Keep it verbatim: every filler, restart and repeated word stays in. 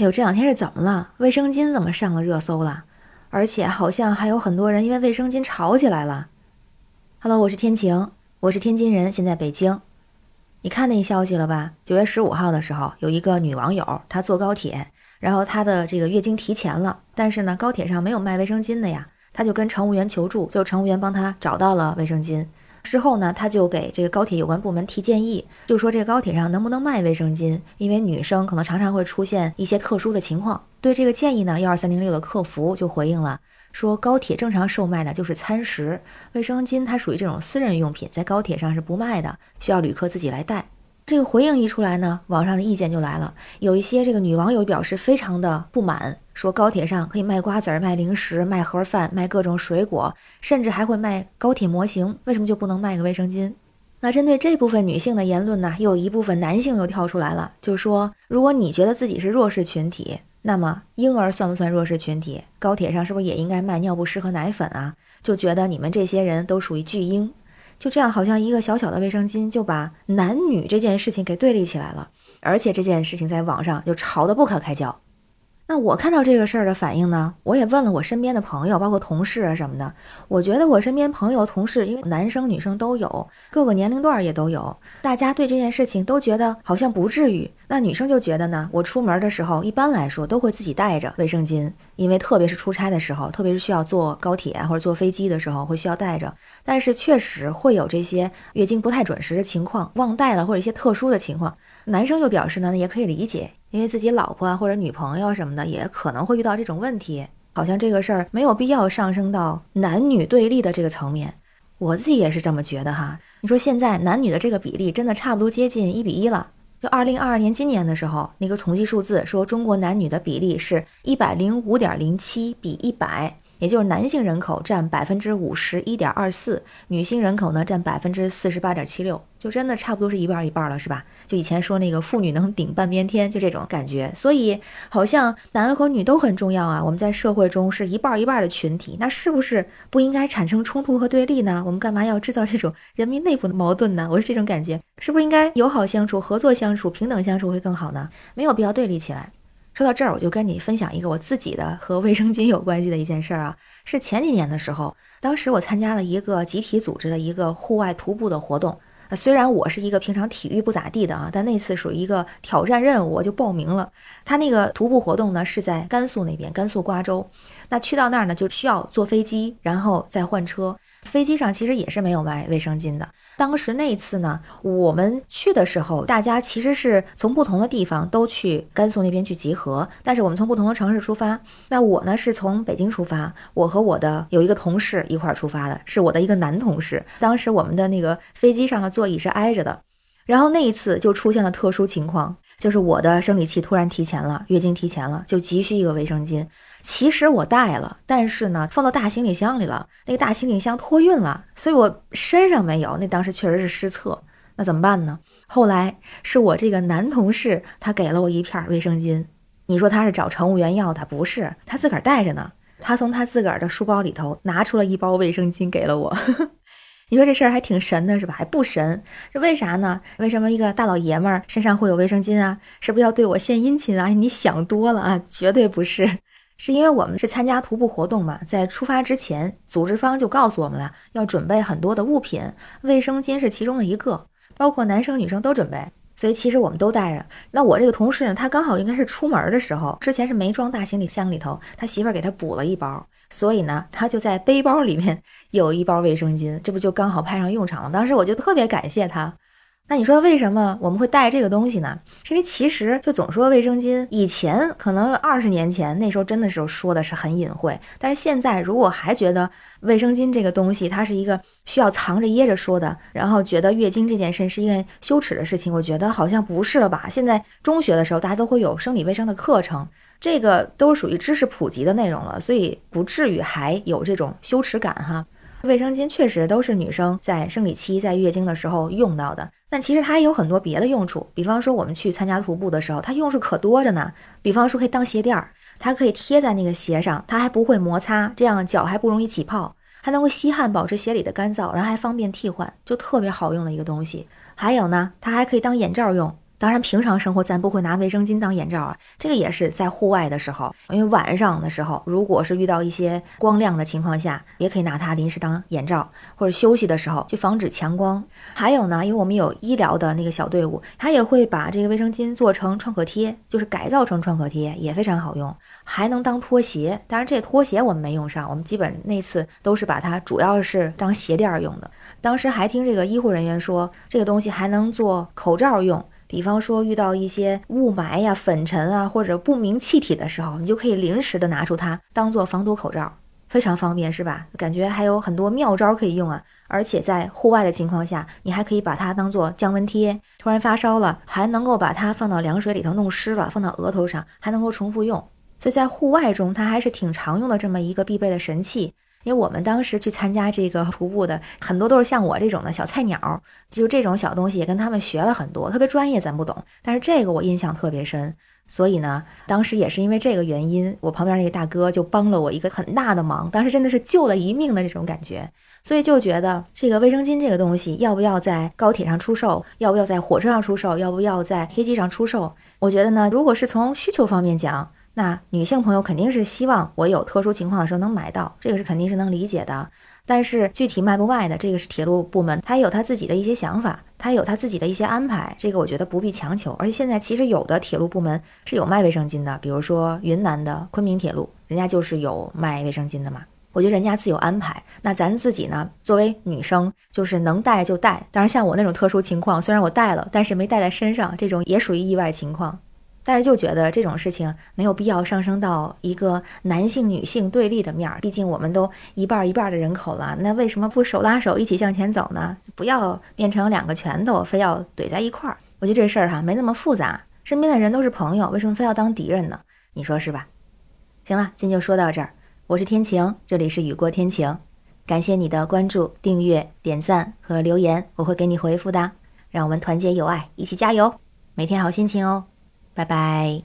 哎呦，这两天是怎么了？卫生巾怎么上了热搜了？而且好像还有很多人因为卫生巾吵起来了。Hello， 我是天晴，我是天津人，现在北京。你看那消息了吧？ 九月十五号的时候，有一个女网友，她坐高铁，然后她的这个月经提前了，但是呢，高铁上没有卖卫生巾的呀，她就跟乘务员求助，就乘务员帮她找到了卫生巾。之后呢，他就给这个高铁有关部门提建议，就说这个高铁上能不能卖卫生巾，因为女生可能常常会出现一些特殊的情况。对这个建议呢，一二三零六的客服就回应了，说高铁正常售卖的就是餐食，卫生巾它属于这种私人用品，在高铁上是不卖的，需要旅客自己来带。这个回应一出来呢，网上的意见就来了，有一些这个女网友表示非常的不满，说高铁上可以卖瓜子儿、卖零食、卖盒饭、卖各种水果，甚至还会卖高铁模型，为什么就不能卖个卫生巾？那针对这部分女性的言论呢，又有一部分男性又跳出来了，就说如果你觉得自己是弱势群体，那么婴儿算不算弱势群体？高铁上是不是也应该卖尿不湿和奶粉啊？就觉得你们这些人都属于巨婴。就这样，好像一个小小的卫生巾就把男女这件事情给对立起来了，而且这件事情在网上就吵得不可开交。那我看到这个事儿的反应呢，我也问了我身边的朋友，包括同事啊什么的。我觉得我身边朋友、同事，因为男生女生都有，各个年龄段也都有，大家对这件事情都觉得好像不至于。那女生就觉得呢，我出门的时候一般来说都会自己带着卫生巾，因为特别是出差的时候，特别是需要坐高铁或者坐飞机的时候会需要带着。但是确实会有这些月经不太准时的情况，忘带了或者一些特殊的情况。男生就表示呢，也可以理解，因为自己老婆啊或者女朋友什么的也可能会遇到这种问题，好像这个事儿没有必要上升到男女对立的这个层面。我自己也是这么觉得哈。你说现在男女的这个比例真的差不多接近一比一了。就二零二二年今年的时候，那个统计数字说中国男女的比例是 一百零五点零七比一百，也就是男性人口占 百分之五十一点二四， 女性人口呢占 百分之四十八点七六， 就真的差不多是一半一半了，是吧？就以前说那个妇女能顶半边天，就这种感觉。所以好像男和女都很重要啊，我们在社会中是一半一半的群体，那是不是不应该产生冲突和对立呢？我们干嘛要制造这种人民内部的矛盾呢？我是这种感觉，是不是应该友好相处、合作相处、平等相处会更好呢？没有必要对立起来。说到这儿，我就跟你分享一个我自己的和卫生巾有关系的一件事儿啊，是前几年的时候，当时我参加了一个集体组织的一个户外徒步的活动。虽然我是一个平常体育不咋地的啊，但那次属于一个挑战任务，我就报名了。他那个徒步活动呢是在甘肃那边，甘肃瓜州。那去到那儿呢，就需要坐飞机，然后再换车。飞机上其实也是没有卖卫生巾的。当时那一次呢，我们去的时候，大家其实是从不同的地方都去甘肃那边去集合，但是我们从不同的城市出发。那我呢是从北京出发，我和我的有一个同事一块儿出发的，是我的一个男同事。当时我们的那个飞机上的座椅是挨着的，然后那一次就出现了特殊情况，就是我的生理期突然提前了，月经提前了，就急需一个卫生巾。其实我带了，但是呢放到大行李箱里了，那个大行李箱托运了，所以我身上没有，那当时确实是失策。那怎么办呢？后来是我这个男同事他给了我一片卫生巾。你说他是找乘务员要的？不是，他自个儿带着呢，他从他自个儿的书包里头拿出了一包卫生巾给了我。你说这事儿还挺神的，是吧？还不神，这为啥呢？为什么一个大老爷们儿身上会有卫生巾啊？是不是要对我献殷勤啊？你想多了啊，绝对不是。是因为我们是参加徒步活动嘛，在出发之前，组织方就告诉我们了，要准备很多的物品，卫生巾是其中的一个，包括男生女生都准备。所以其实我们都带着。那我这个同事呢，他刚好应该是出门的时候，之前是没装大行李箱里头，他媳妇儿给他补了一包，所以呢他就在背包里面有一包卫生巾，这不就刚好派上用场了。当时我就特别感谢他。那你说为什么我们会带这个东西呢？是因为其实就总说卫生巾，以前可能二十年前那时候真的是说的是很隐晦，但是现在如果还觉得卫生巾这个东西它是一个需要藏着掖着说的，然后觉得月经这件事是一件羞耻的事情，我觉得好像不是了吧。现在中学的时候大家都会有生理卫生的课程，这个都属于知识普及的内容了，所以不至于还有这种羞耻感哈。卫生巾确实都是女生在生理期、在月经的时候用到的，但其实它也有很多别的用处。比方说我们去参加徒步的时候，它用处可多着呢。比方说可以当鞋垫儿，它可以贴在那个鞋上，它还不会摩擦，这样脚还不容易起泡，还能够吸汗，保持鞋里的干燥，然后还方便替换，就特别好用的一个东西。还有呢，它还可以当眼罩用，当然平常生活咱不会拿卫生巾当眼罩啊，这个也是在户外的时候，因为晚上的时候如果是遇到一些光亮的情况下，也可以拿它临时当眼罩，或者休息的时候去防止强光。还有呢，因为我们有医疗的那个小队伍，他也会把这个卫生巾做成创可贴，就是改造成创可贴，也非常好用，还能当拖鞋。当然这拖鞋我们没用上，我们基本那次都是把它主要是当鞋垫用的。当时还听这个医护人员说，这个东西还能做口罩用，比方说遇到一些雾霾呀、粉尘啊或者不明气体的时候，你就可以临时的拿出它当做防毒口罩，非常方便是吧？感觉还有很多妙招可以用啊。而且在户外的情况下，你还可以把它当做降温贴，突然发烧了还能够把它放到凉水里头弄湿了，放到额头上还能够重复用。所以在户外中它还是挺常用的这么一个必备的神器。因为我们当时去参加这个徒步的很多都是像我这种的小菜鸟，就这种小东西也跟他们学了很多，特别专业咱不懂，但是这个我印象特别深。所以呢当时也是因为这个原因，我旁边那个大哥就帮了我一个很大的忙，当时真的是救了一命的这种感觉。所以就觉得这个卫生巾这个东西要不要在高铁上出售，要不要在火车上出售，要不要在飞机上出售，我觉得呢如果是从需求方面讲，那女性朋友肯定是希望我有特殊情况的时候能买到，这个是肯定是能理解的。但是具体卖不卖的，这个是铁路部门他有他自己的一些想法，他有他自己的一些安排，这个我觉得不必强求。而且现在其实有的铁路部门是有卖卫生巾的，比如说云南的昆明铁路，人家就是有卖卫生巾的嘛，我觉得人家自有安排。那咱自己呢，作为女生就是能带就带，当然像我那种特殊情况，虽然我带了但是没带在身上，这种也属于意外情况。但是就觉得这种事情没有必要上升到一个男性女性对立的面，毕竟我们都一半一半的人口了，那为什么不手拉手一起向前走呢？不要变成两个拳头非要怼在一块儿。我觉得这事儿哈没那么复杂，身边的人都是朋友，为什么非要当敌人呢？你说是吧？行了，今天就说到这儿，我是天晴，这里是雨过天晴，感谢你的关注、订阅、点赞和留言，我会给你回复的。让我们团结友爱，一起加油，每天好心情哦，拜拜。